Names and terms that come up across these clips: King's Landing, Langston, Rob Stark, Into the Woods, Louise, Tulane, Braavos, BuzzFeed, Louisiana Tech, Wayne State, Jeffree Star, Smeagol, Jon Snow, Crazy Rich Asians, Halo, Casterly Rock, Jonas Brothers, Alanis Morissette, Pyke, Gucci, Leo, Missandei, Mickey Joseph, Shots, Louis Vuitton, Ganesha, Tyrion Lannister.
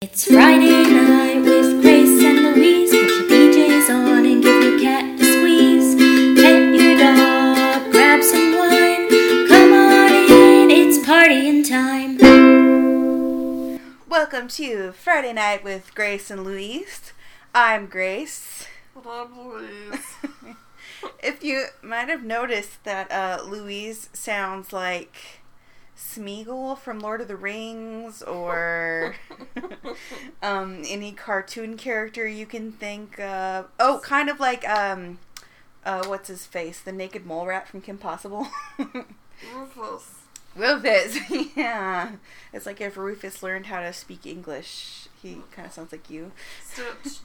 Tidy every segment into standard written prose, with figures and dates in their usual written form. It's Friday night with Grace and Louise. Put your PJs on and give your cat a squeeze. Pet your dog, grab some wine. Come on in, it's partying time. Welcome to Friday night with Grace and Louise. I'm Grace. I'm Louise. If you might have noticed that Louise sounds like Smeagol from Lord of the Rings, or any cartoon character you can think of. Oh, kind of like, what's his face? The naked mole rat from Kim Possible. Rufus, yeah. It's like if Rufus learned how to speak English, he kind of sounds like you. Stitch.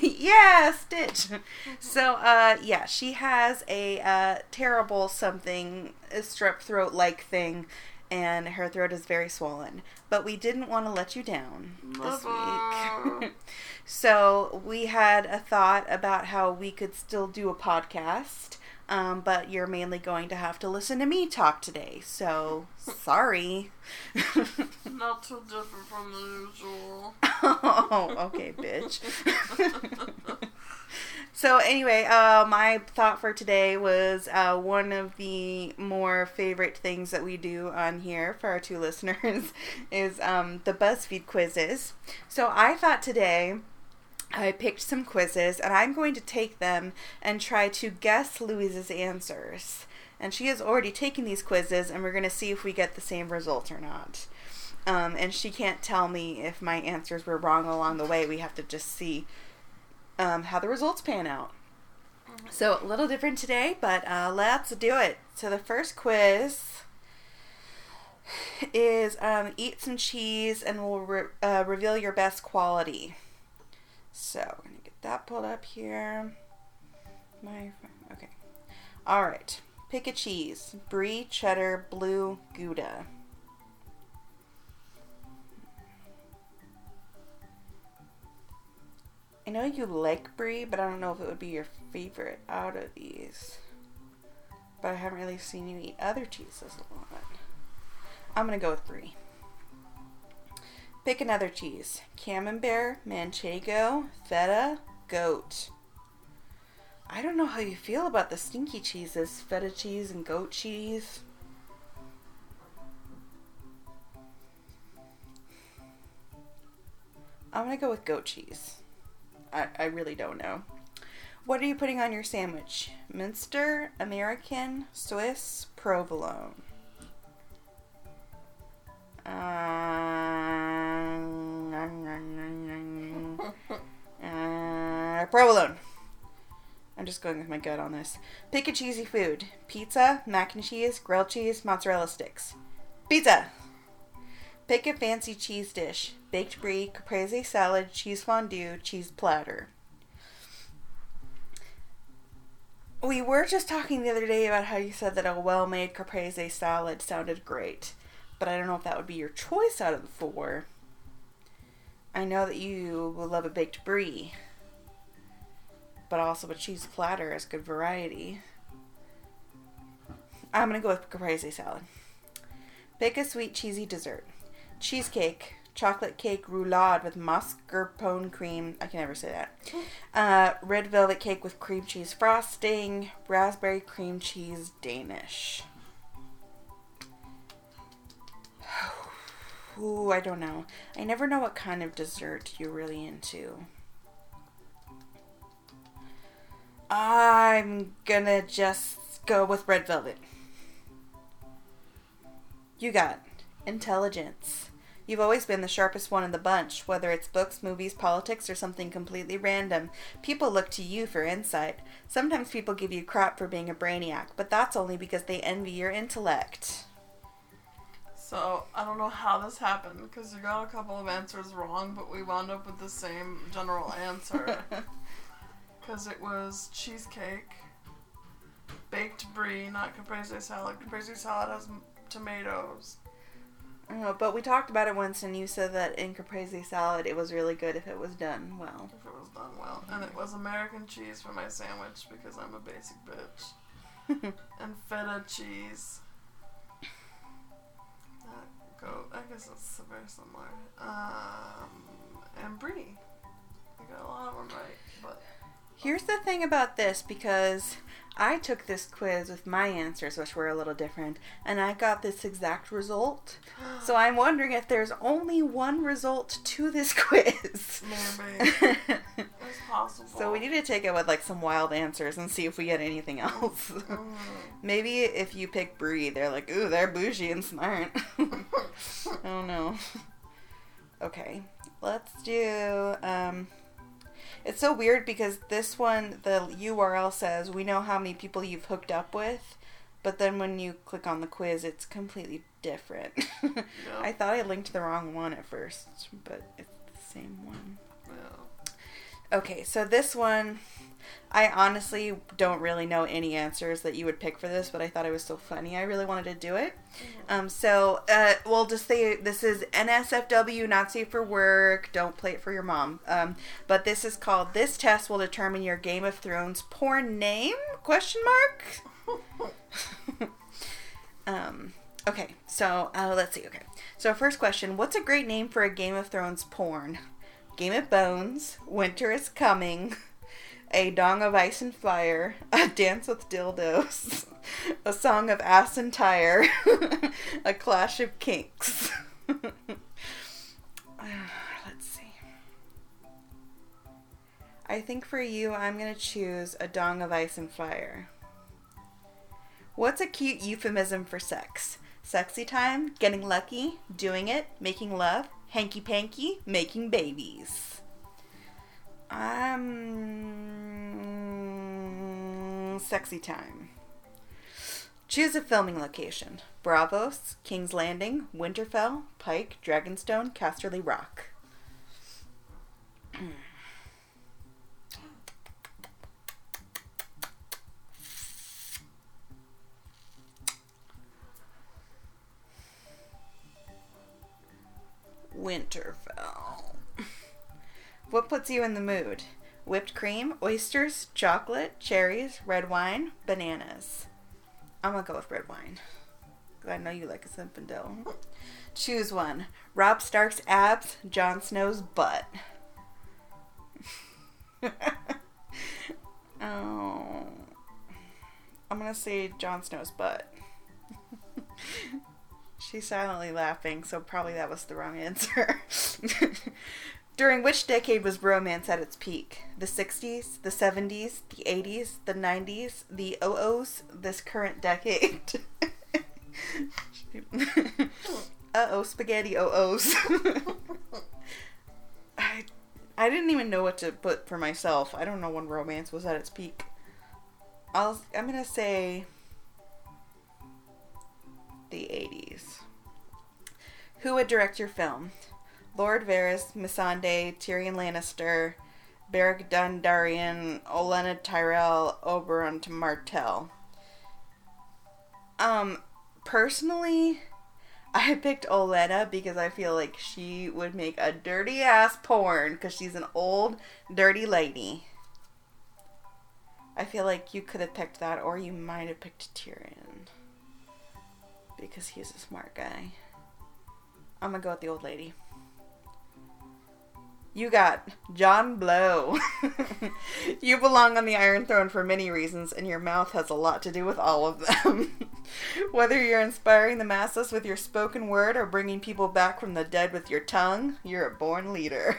Yeah, Stitch. So, yeah, she has a terrible something, a strep throat-like thing, and her throat is very swollen. But we didn't want to let you down this week. So we had a thought about how we could still do a podcast, but you're mainly going to have to listen to me talk today. So, sorry. Not too different from usual. Oh, okay, bitch. So anyway, my thought for today was one of the more favorite things that we do on here for our two listeners is the BuzzFeed quizzes. So I thought today I picked some quizzes, and I'm going to take them and try to guess Louise's answers. And she has already taken these quizzes, and we're going to see if we get the same result or not. And she can't tell me if my answers were wrong along the way. We have to just see how the results pan out. So a little different today, but let's do it. So the first quiz is eat some cheese and we'll reveal your best quality. So I'm going to get that pulled up here. Okay. All right. Pick a cheese. Brie, cheddar, blue, Gouda. I know you like Brie, but I don't know if it would be your favorite out of these. But I haven't really seen you eat other cheeses a lot. I'm going to go with Brie. Pick another cheese. Camembert, Manchego, Feta, Goat. I don't know how you feel about the stinky cheeses. Feta cheese and goat cheese. I'm going to go with goat cheese. I really don't know. What are you putting on your sandwich? Minster, American, Swiss, provolone. Provolone. I'm just going with my gut on this. Pick a cheesy food. Pizza, mac and cheese, grilled cheese, mozzarella sticks. Pizza. Pick a fancy cheese dish. Baked brie, caprese salad, cheese fondue, cheese platter. We were just talking the other day about how you said that a well-made caprese salad sounded great. But I don't know if that would be your choice out of the four. I know that you will love a baked brie. But also a cheese platter is good variety. I'm going to go with caprese salad. Pick a sweet cheesy dessert. Cheesecake, chocolate cake roulade with mascarpone cream. I can never say that. Red velvet cake with cream cheese frosting. Raspberry cream cheese Danish. Ooh, I don't know. I never know what kind of dessert you're really into. I'm gonna just go with red velvet. You got intelligence. You've always been the sharpest one in the bunch, whether it's books, movies, politics, or something completely random. People look to you for insight. Sometimes people give you crap for being a brainiac, but that's only because they envy your intellect. So, I don't know how this happened, because you got a couple of answers wrong, but we wound up with the same general answer. Because it was cheesecake, baked brie, not caprese salad. Caprese salad has tomatoes. Oh, but we talked about it once, and you said that in caprese salad it was really good if it was done well. If it was done well. And it was American cheese for my sandwich because I'm a basic bitch. And feta cheese. That go, I guess it's very similar. And Bree. I got a lot of them right, but... Here's the thing about this, because I took this quiz with my answers, which were a little different, and I got this exact result. So I'm wondering if there's only one result to this quiz. Maybe. It's possible. So we need to take it with, like, some wild answers and see if we get anything else. Mm. Maybe if you pick Bree, they're like, ooh, they're bougie and smart. I don't know. Okay. Let's do... It's so weird because this one, the URL says, we know how many people you've hooked up with, but then when you click on the quiz, it's completely different. Yep. I thought I linked the wrong one at first, but it's the same one. Yeah. Okay, so this one, I honestly don't really know any answers that you would pick for this, but I thought it was so funny. I really wanted to do it. Mm-hmm. We'll just say this is NSFW, not safe for work, don't play it for your mom. But this is called, this test will determine your Game of Thrones porn name? ? Okay, so let's see. Okay, so first question, what's a great name for a Game of Thrones porn? Game of Bones, Winter is Coming, A Dong of Ice and Fire, A Dance with Dildos, A Song of Ass and Tire, A Clash of Kinks. Let's see. I think for you, I'm going to choose A Dong of Ice and Fire. What's a cute euphemism for sex? Sexy time, getting lucky, doing it, making love, hanky-panky, making babies. Sexy time. Choose a filming location. Braavos, King's Landing, Winterfell, Pyke, Dragonstone, Casterly Rock. Winterfell. What puts you in the mood? Whipped cream, oysters, chocolate, cherries, red wine, bananas. I'm gonna go with red wine. I know you like a Zinfandel. Choose one. Rob Stark's abs, Jon Snow's butt. Oh. I'm gonna say Jon Snow's butt. She's silently laughing, so probably that was the wrong answer. During which decade was romance at its peak? The 60s, the 70s, the 80s, the 90s, the 00s, this current decade. Uh-oh, spaghetti 00s. I didn't even know what to put for myself. I don't know when romance was at its peak. I'm going to say the 80s. Who would direct your film? Lord Varys, Missandei, Tyrion Lannister, Beric Dondarrion, Olenna Tyrell, Oberon Martell. Personally, I picked Olenna because I feel like she would make a dirty ass porn because she's an old, dirty lady. I feel like you could have picked that, or you might have picked Tyrion because he's a smart guy. I'm gonna go with the old lady. You got John Blow. You belong on the Iron Throne for many reasons, and your mouth has a lot to do with all of them. Whether you're inspiring the masses with your spoken word or bringing people back from the dead with your tongue, you're a born leader.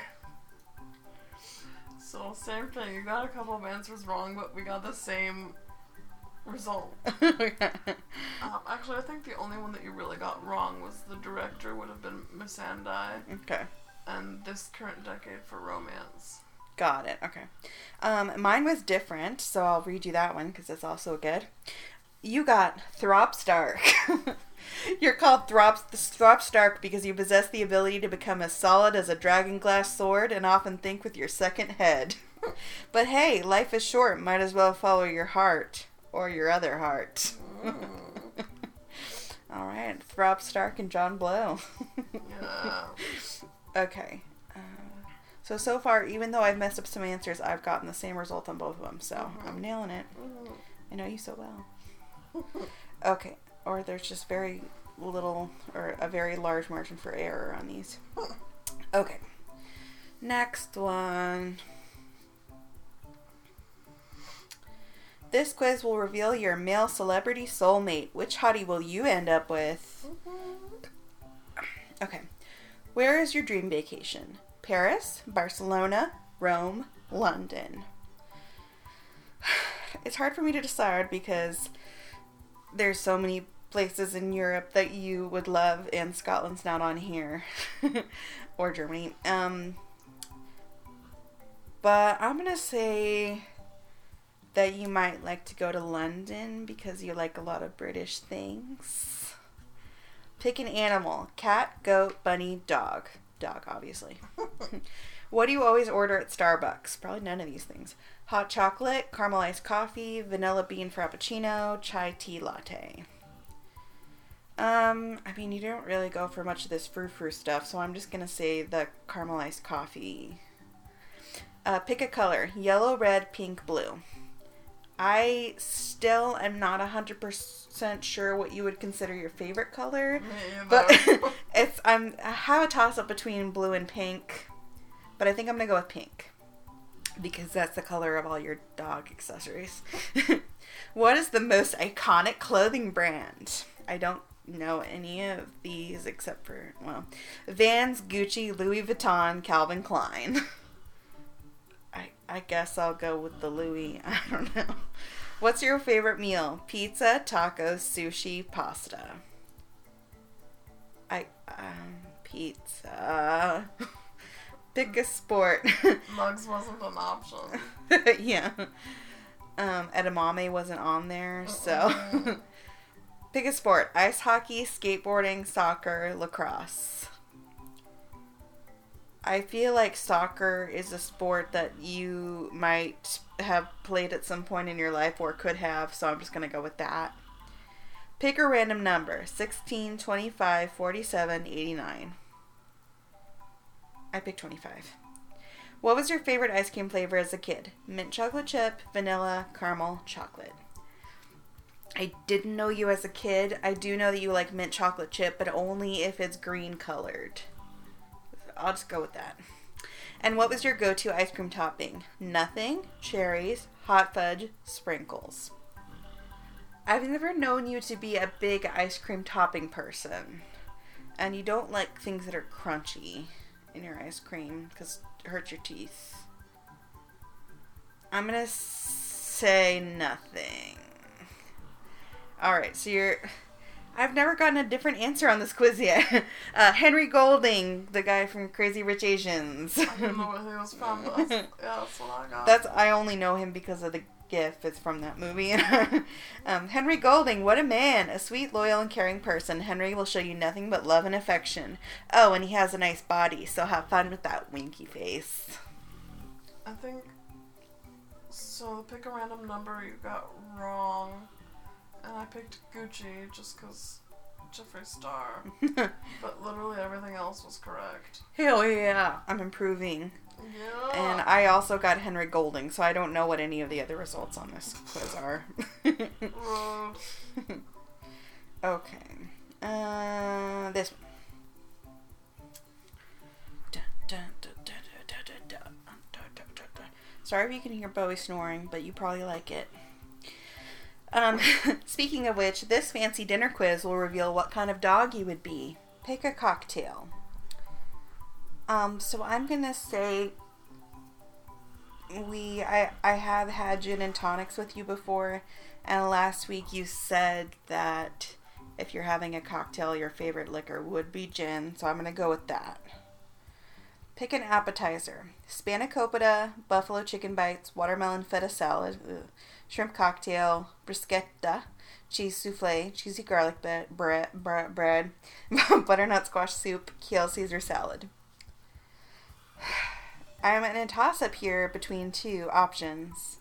So, same thing. You got a couple of answers wrong, but we got the same result. Actually, I think the only one that you really got wrong was the director would have been Missandei. Okay. And this current decade for romance. Got it. Okay. Mine was different, so I'll read you that one because it's also good. You got Throb Stark. You're called Throb Stark because you possess the ability to become as solid as a dragonglass sword and often think with your second head. But hey, life is short. Might as well follow your heart or your other heart. All right. Throb Stark and John Blow. Yeah. Okay, so far, even though I've messed up some answers, I've gotten the same result on both of them, so mm-hmm. I'm nailing it. Mm-hmm. I know you so well. Okay, or there's just very little or a very large margin for error on these. Okay. Next one. This quiz will reveal your male celebrity soulmate. Which hottie will you end up with? Okay. Where is your dream vacation? Paris, Barcelona, Rome, London. It's hard for me to decide because there's so many places in Europe that you would love and Scotland's not on here. Or Germany. But I'm going to say that you might like to go to London because you like a lot of British things. Pick an animal. Cat, goat, bunny, dog. Dog, obviously. What do you always order at Starbucks? Probably none of these things. Hot chocolate, caramel iced coffee, vanilla bean frappuccino, chai tea latte. I mean, you don't really go for much of this frou-frou stuff, so I'm just going to say the caramel iced coffee. Pick a color. Yellow, red, pink, blue. I still am not 100% sure what you would consider your favorite color, but I have a toss-up between blue and pink, but I think I'm going to go with pink because that's the color of all your dog accessories. What is the most iconic clothing brand? I don't know any of these except for, well, Vans, Gucci, Louis Vuitton, Calvin Klein. I guess I'll go with the Louis. I don't know. What's your favorite meal? Pizza, tacos, sushi, pasta. Pizza. Pick a sport. Mugs wasn't an option. Yeah. Edamame wasn't on there, so. Pick a sport. Ice hockey, skateboarding, soccer, lacrosse. I feel like soccer is a sport that you might have played at some point in your life or could have, so I'm just going to go with that. Pick a random number. 16, 25, 47, 89. I picked 25. What was your favorite ice cream flavor as a kid? Mint chocolate chip, vanilla, caramel, chocolate. I didn't know you as a kid. I do know that you like mint chocolate chip, but only if it's green colored. I'll just go with that. And what was your go-to ice cream topping? Nothing, cherries, hot fudge, sprinkles. I've never known you to be a big ice cream topping person. And you don't like things that are crunchy in your ice cream because it hurts your teeth. I'm going to say nothing. Alright, so you're... I've never gotten a different answer on this quiz yet. Henry Golding, the guy from Crazy Rich Asians. I don't know where he was from, but that's what I got. I only know him because of the GIF. It's from that movie. Henry Golding, what a man. A sweet, loyal, and caring person. Henry will show you nothing but love and affection. Oh, and he has a nice body, so have fun with that winky face. I think... So, pick a random number you got wrong... And I picked Gucci just because Jeffree Star. But literally everything else was correct. Hell yeah. I'm improving. Yeah. And I also got Henry Golding, so I don't know what any of the other results on this quiz are. Okay. This one. Sorry if you can hear Bowie snoring, but you probably like it. Speaking of which, this fancy dinner quiz will reveal what kind of dog you would be. Pick a cocktail. So I'm gonna say I have had gin and tonics with you before, and last week you said that if you're having a cocktail, your favorite liquor would be gin, so I'm gonna go with that. Pick an appetizer. Spanakopita, buffalo chicken bites, watermelon feta salad, shrimp cocktail, bruschetta, cheese souffle, cheesy garlic bread, butternut squash soup, kale Caesar salad. I'm in a toss-up here between two options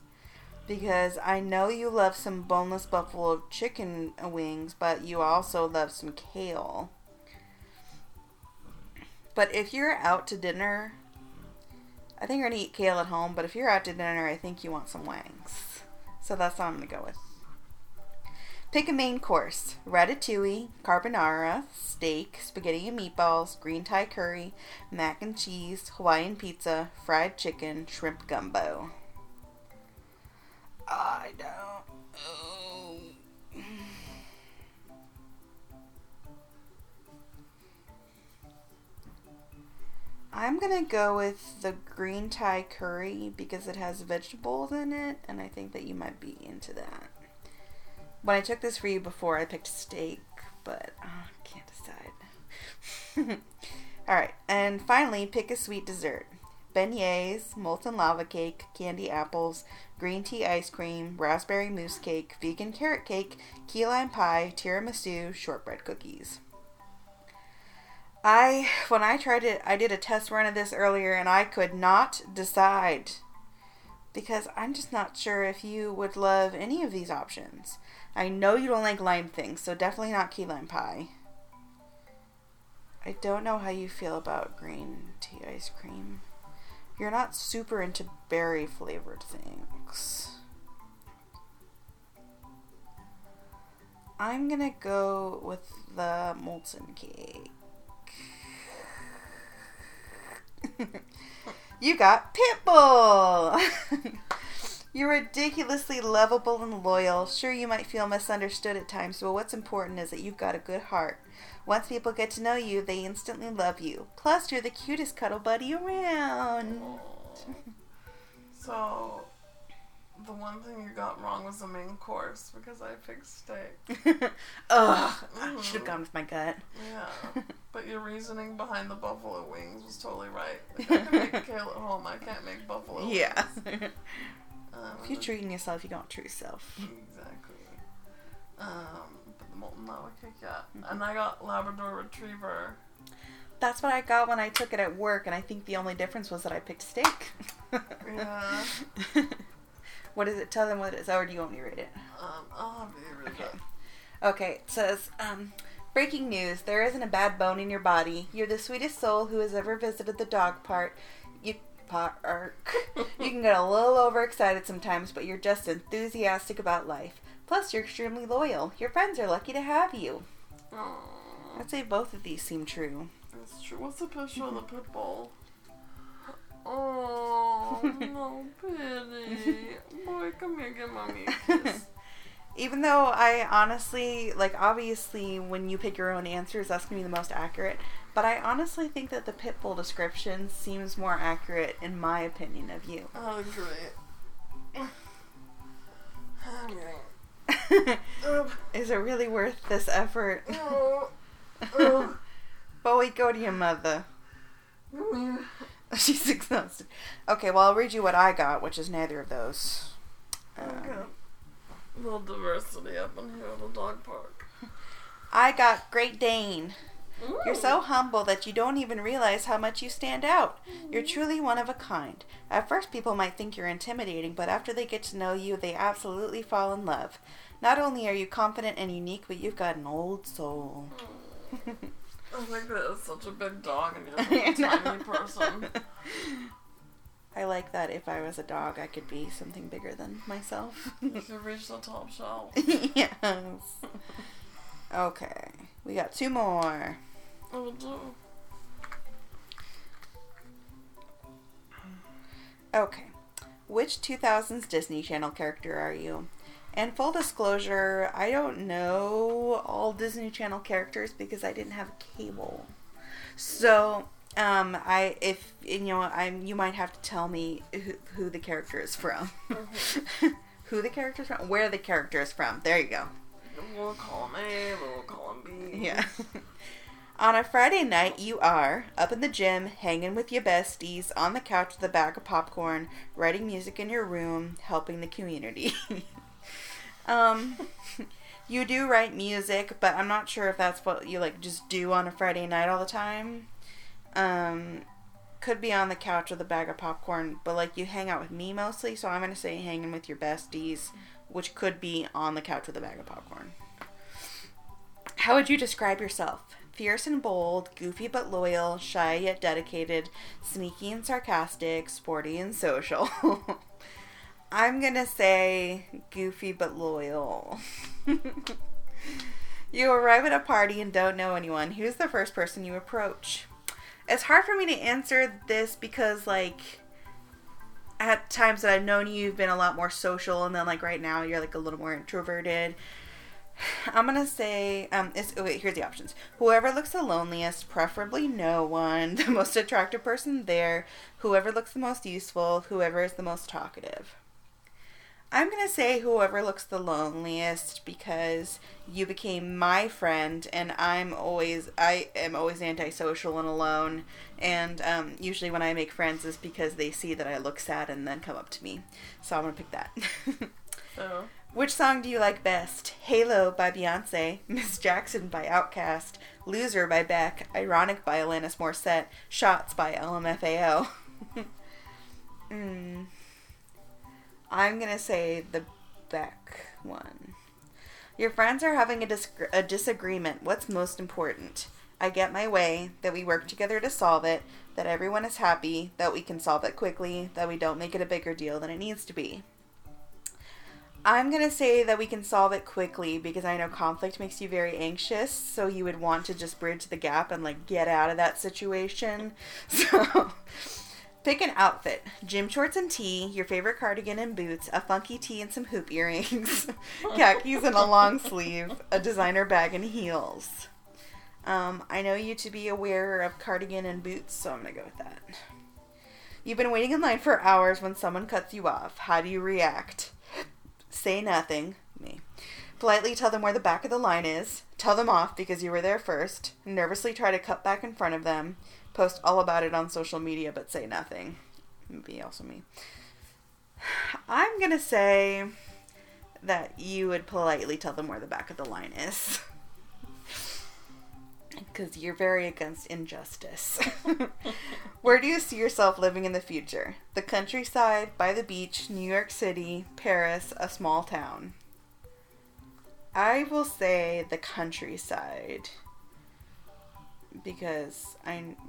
because I know you love some boneless buffalo chicken wings, but you also love some kale. But if you're out to dinner, I think you're going to eat kale at home, but if you're out to dinner, I think you want some wings. So that's what I'm going to go with. Pick a main course. Ratatouille, carbonara, steak, spaghetti and meatballs, green Thai curry, mac and cheese, Hawaiian pizza, fried chicken, shrimp gumbo. I don't... Oh. I'm going to go with the green Thai curry because it has vegetables in it, and I think that you might be into that. When I took this for you before, I picked steak, but I can't decide. Alright, and finally, pick a sweet dessert. Beignets, molten lava cake, candy apples, green tea ice cream, raspberry mousse cake, vegan carrot cake, key lime pie, tiramisu, shortbread cookies. When I did a test run of this earlier, and I could not decide, because I'm just not sure if you would love any of these options. I know you don't like lime things, so definitely not key lime pie. I don't know how you feel about green tea ice cream. You're not super into berry flavored things. I'm gonna go with the molten cake. You got Pitbull! You're ridiculously lovable and loyal. Sure, you might feel misunderstood at times, but what's important is that you've got a good heart. Once people get to know you, they instantly love you. Plus, you're the cutest cuddle buddy around. So, the one thing you got wrong was the main course, because I picked steak. Ugh, I should have gone with my gut. Yeah, but your reasoning behind the buffalo wings was totally right. Like, I can make kale at home, I can't make buffalo wings. Yeah. If you're treating yourself, you got true self. Exactly. But the molten lava cake, yeah. Mm-hmm. And I got Labrador Retriever. That's what I got when I took it at work, and I think the only difference was that I picked steak. Yeah. What does it tell them what it is, or do you want me to read it? I'll have you read it. Okay, it says, breaking news, there isn't a bad bone in your body. You're the sweetest soul who has ever visited the dog park. You can get a little overexcited sometimes, but you're just enthusiastic about life. Plus, you're extremely loyal. Your friends are lucky to have you. Aww. I'd say both of these seem true. That's true. What's the picture of the pit bull? Oh, no pity. Boy, come here, give mommy a kiss. Even though I honestly, obviously when you pick your own answers, that's going to be the most accurate. But I honestly think that the pit bull description seems more accurate, in my opinion, of you. Oh, great. Is it really worth this effort? Bowie, go to your mother. She's exhausted. Okay, well, I'll read you what I got, which is neither of those. Okay. A little diversity up in here at the dog park. I got Great Dane. Ooh. You're so humble that you don't even realize how much you stand out. You're truly one of a kind. At first, people might think you're intimidating, but after they get to know you, they absolutely fall in love. Not only are you confident and unique, but you've got an old soul. I think that is such a big dog and you're a tiny person. I like that if I was a dog, I could be something bigger than myself. You should reach the top shelf. Yes. Okay. We got two more. Oh, no. Okay. Which 2000s Disney Channel character are you? And full disclosure, I don't know all Disney Channel characters because I didn't have cable. So, you might have to tell me who the character is from. Mm-hmm. Who the character is from? Where the character is from. There you go. Little column A, little column B. Yeah. On a Friday night, you are up in the gym, hanging with your besties, on the couch with a bag of popcorn, writing music in your room, helping the community. You do write music, but I'm not sure if that's what you just do on a Friday night all the time. Could be on the couch with a bag of popcorn, but you hang out with me mostly, so I'm gonna say hanging with your besties, which could be on the couch with a bag of popcorn. How would you describe yourself? Fierce and bold, goofy but loyal, shy yet dedicated, sneaky and sarcastic, sporty and social. I'm gonna say goofy but loyal. You arrive at a party and don't know anyone. Who's the first person you approach? It's hard for me to answer this because, like, at times that I've known you, you've been a lot more social, and then, like, right now, you're, like, a little more introverted. I'm gonna say, here's the options. Whoever looks the loneliest, preferably no one, the most attractive person there, whoever looks the most useful, whoever is the most talkative. I'm going to say whoever looks the loneliest because you became my friend and I am always antisocial and alone, and usually when I make friends is because they see that I look sad and then come up to me. So I'm going to pick that. Oh. Which song do you like best? Halo by Beyonce, Miss Jackson by Outkast, Loser by Beck, Ironic by Alanis Morissette, Shots by LMFAO. I'm going to say the Beck one. Your friends are having a disagreement. What's most important? I get my way, that we work together to solve it, that everyone is happy, that we can solve it quickly, that we don't make it a bigger deal than it needs to be. I'm going to say that we can solve it quickly because I know conflict makes you very anxious, so you would want to just bridge the gap and, like, get out of that situation. So... Pick an outfit. Gym shorts and tee, your favorite cardigan and boots, a funky tee and some hoop earrings, khakis and a long sleeve, a designer bag and heels. I know you to be a wearer of cardigan and boots, so I'm going to go with that. You've been waiting in line for hours when someone cuts you off. How do you react? Say nothing. Me. Politely tell them where the back of the line is. Tell them off because you were there first. Nervously try to cut back in front of them. Post all about it on social media, but say nothing. Be also me. I'm going to say that you would politely tell them where the back of the line is. Because you're very against injustice. Where do you see yourself living in the future? The countryside, by the beach, New York City, Paris, a small town. I will say the countryside. Because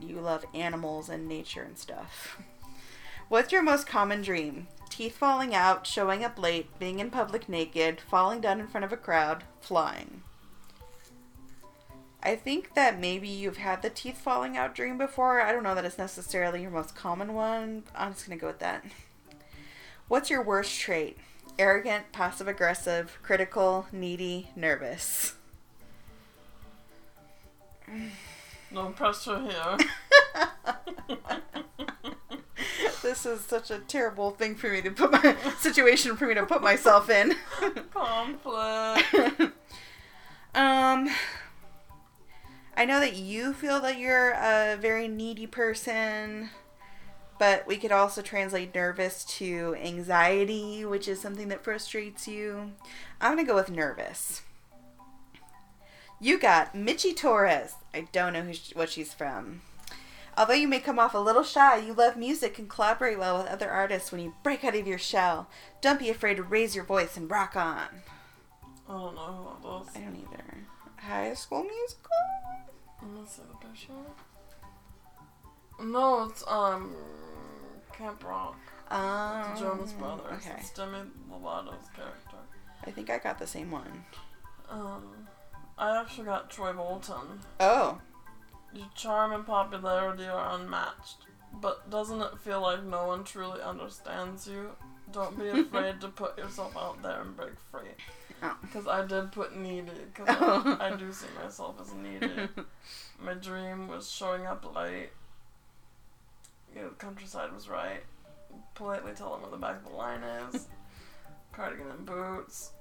you love animals and nature and stuff. What's your most common dream? Teeth falling out, showing up late, being in public naked, falling down in front of a crowd, flying. I think that maybe you've had the teeth falling out dream before. I don't know that it's necessarily your most common one. I'm just going to go with that. What's your worst trait? Arrogant, passive-aggressive, critical, needy, nervous. No pressure here. This is such a terrible thing for me to put my situation for me to put myself in. Conflict. I know that you feel that you're a very needy person, but we could also translate nervous to anxiety, which is something that frustrates you. I'm gonna go with nervous. You got Michi Torres. I don't know what she's from. Although you may come off a little shy, you love music and collaborate well with other artists when you break out of your shell. Don't be afraid to raise your voice and rock on. I don't know who that was. I don't either. High School Musical? I'm gonna see the picture. No, it's Camp Rock. It's the Jonas Brothers. Okay. It's Demi Lovato's character. I think I got the same one. I actually got Troy Bolton. Oh. Your charm and popularity are unmatched, but doesn't it feel like no one truly understands you? Don't be afraid to put yourself out there and break free. Oh. Because I did put needy, because I do see myself as needy. My dream was showing up late. Yeah, the countryside was right. Politely tell them where the back of the line is. Cardigan and boots.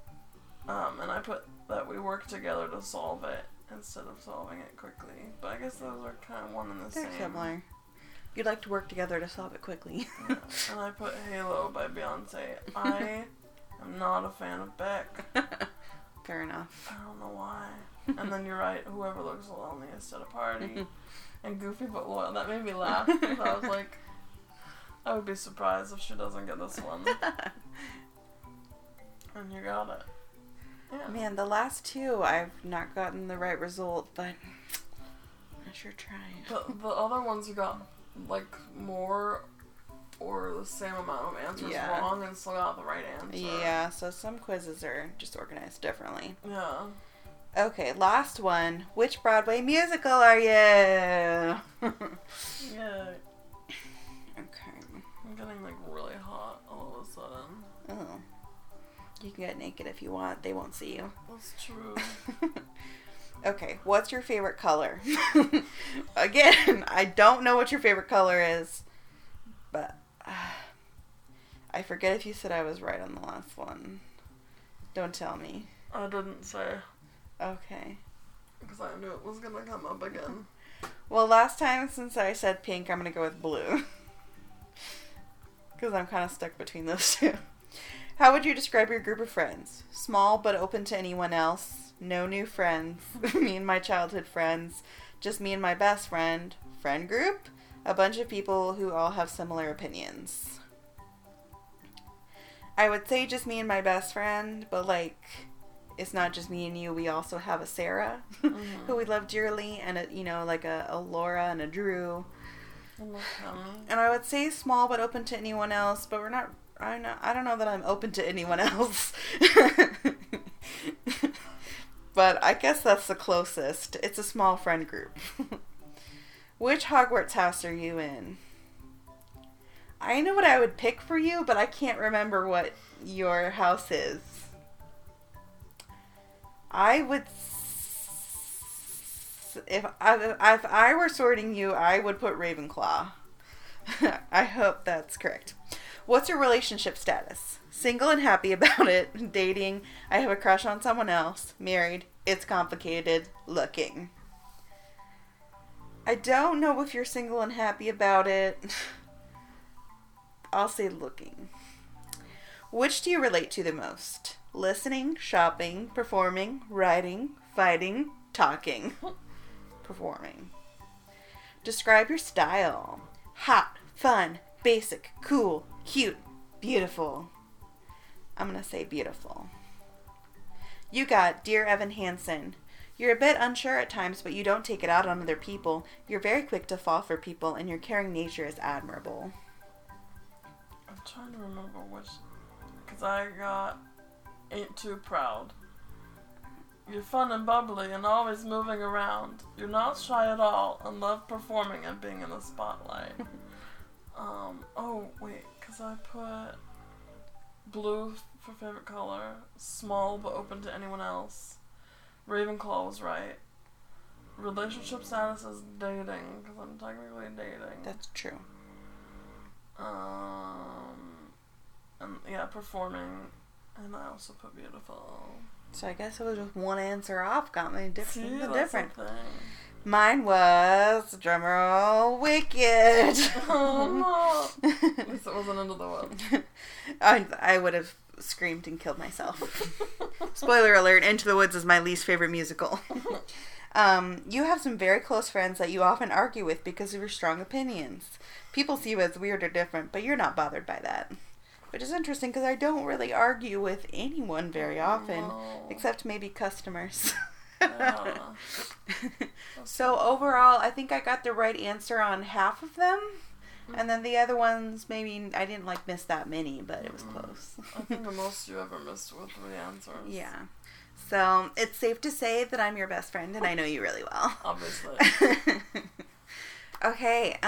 And I put that we work together to solve it instead of solving it quickly. But I guess those are kind of one and the same. They're similar. You'd like to work together to solve it quickly. Yeah. And I put Halo by Beyonce. I am not a fan of Beck. Fair enough. I don't know why. And then you're right, whoever looks loneliest at a party. And goofy but loyal. That made me laugh because I was like, I would be surprised if she doesn't get this one. And you got it. Yeah. Man, the last two, I've not gotten the right result, but I sure tried. The other ones you got, like, more or the same amount of answers wrong and still got the right answer. Yeah, so some quizzes are just organized differently. Yeah. Okay, last one. Which Broadway musical are you? Yeah. Okay. I'm getting like really hot all of a sudden. Oh. You can get naked if you want. They won't see you. That's true. Okay, what's your favorite color? Again, I don't know what your favorite color is, but I forget if you said I was right on the last one. Don't tell me. I didn't say. Okay. Because I knew it was going to come up again. Well, last time, since I said pink, I'm going to go with blue. Because I'm kind of stuck between those two. How would you describe your group of friends? Small, but open to anyone else. No new friends. Me and my childhood friends. Just me and my best friend. Friend group? A bunch of people who all have similar opinions. I would say just me and my best friend, but like, it's not just me and you. We also have a Sarah, mm-hmm. who we love dearly, and a, you know, like a Laura and a Drew. I love them. And I would say small but open to anyone else, but we're not, I don't know that I'm open to anyone else. But I guess that's the closest. It's a small friend group. Which Hogwarts house are you in? I know what I would pick for you, but I can't remember what your house is. I would... If I were sorting you, I would put Ravenclaw. I hope that's correct. What's your relationship status? Single and happy about it. Dating. I have a crush on someone else. Married. It's complicated. Looking. I don't know if you're single and happy about it. I'll say looking. Which do you relate to the most? Listening, shopping, performing, writing, fighting, talking. Performing. Describe your style. Hot, fun, basic, cool, cute, beautiful. I'm going to say beautiful. You got Dear Evan Hansen. You're a bit unsure at times, but you don't take it out on other people. You're very quick to fall for people, and your caring nature is admirable. I'm trying to remember which... Because I got Ain't Too Proud. You're fun and bubbly and always moving around. You're not shy at all and love performing and being in the spotlight. Oh, wait, because I put... Blue for favorite color. Small but open to anyone else. Ravenclaw was right. Relationship status is dating, because I'm technically dating. That's true. And yeah, performing. And I also put beautiful. So I guess it was just one answer off. Got me different. See, different. Mine was drumroll, Wicked. Oh no! At least it wasn't Into the Woods. I would have screamed and killed myself. Spoiler alert: Into the Woods is my least favorite musical. You have some very close friends that you often argue with because of your strong opinions. People see you as weird or different, but you're not bothered by that. Which is interesting because I don't really argue with anyone very often, except maybe customers. Yeah. So overall, I think I got the right answer on half of them, and then the other ones, maybe I didn't like miss that many, but it was close. I think the most you ever missed were three answers. Yeah. So it's safe to say that I'm your best friend, and I know you really well. Obviously. Okay.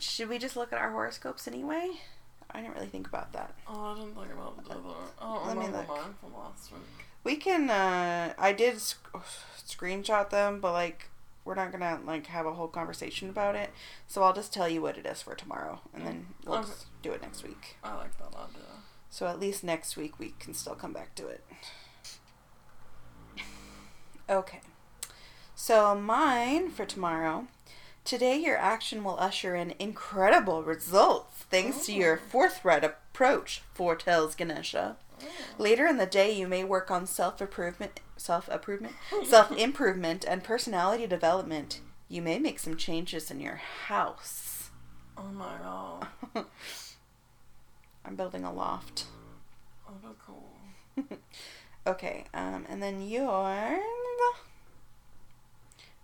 Should we just look at our horoscopes anyway? I didn't really think about that. Oh, I didn't think about it either. Oh, let me look. Mine from last week. We can, I did screenshot them, but, like, we're not going to, like, have a whole conversation about it. So I'll just tell you what it is for tomorrow, and then we'll just do it next week. I like that idea. So at least next week we can still come back to it. Okay. So mine for tomorrow. Today your action will usher in incredible results thanks to your forthright approach, foretells Ganesha. Later in the day, you may work on self-improvement, and personality development. You may make some changes in your house. Oh my god! I'm building a loft. Oh, that's cool. Okay, and then yours.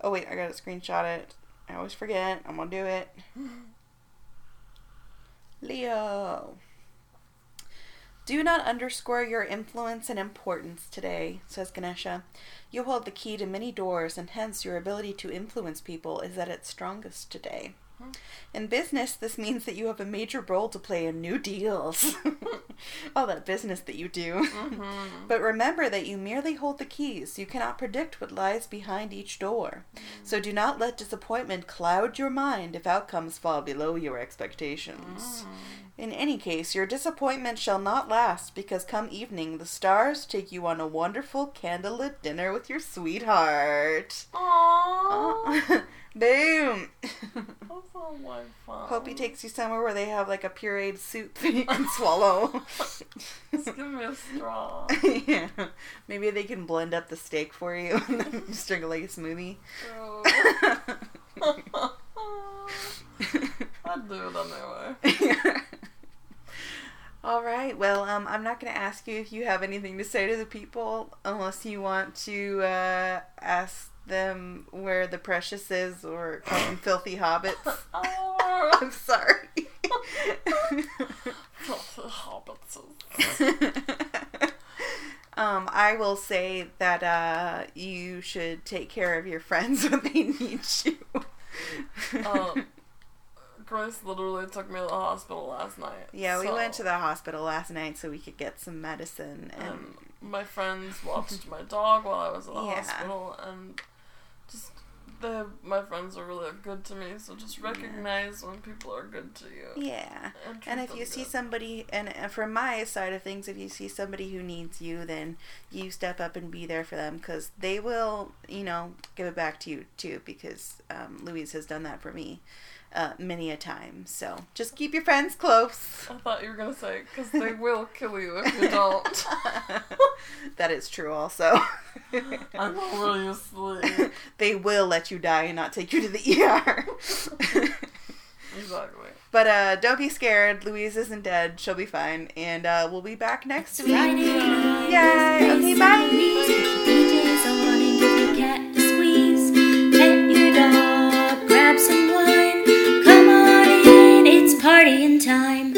Oh wait, I gotta screenshot it. I always forget. I'm gonna do it. Leo. Do not underscore your influence and importance today, says Ganesha. You hold the key to many doors, and hence your ability to influence people is at its strongest today. In business, this means that you have a major role to play in new deals. All that business that you do. Mm-hmm. But remember that you merely hold the keys. You cannot predict what lies behind each door. Mm. So do not let disappointment cloud your mind if outcomes fall below your expectations. Mm. In any case, your disappointment shall not last, because come evening, the stars take you on a wonderful candlelit dinner with your sweetheart. Aww. Boom. Hope he takes you somewhere where they have like a pureed soup that you can swallow. Just give me a straw. Yeah. Maybe they can blend up the steak for you and then just drink it like a smoothie. I'd do it anyway. Yeah. All right. Well, I'm not going to ask you if you have anything to say to the people unless you want to ask them where the precious is, or call them filthy hobbits. Oh. I'm sorry. Filthy hobbits. I will say that you should take care of your friends when they need you. Grace literally took me to the hospital last night. Yeah, we went to the hospital last night so we could get some medicine. And my friends watched my dog while I was at the hospital, and my friends are really good to me, so just recognize when people are good to you. Yeah. And if you see somebody, and from my side of things, if you see somebody who needs you, then you step up and be there for them, because they will, give it back to you, too, because Louise has done that for me many a time. So just keep your friends close. I thought you were going to say, because they will kill you if you don't. That is true also. I'm seriously. They will let you die and not take you to the ER. Exactly. But don't be scared. Louise isn't dead. She'll be fine. And we'll be back next week. Yay! Okay, bye! Party in time.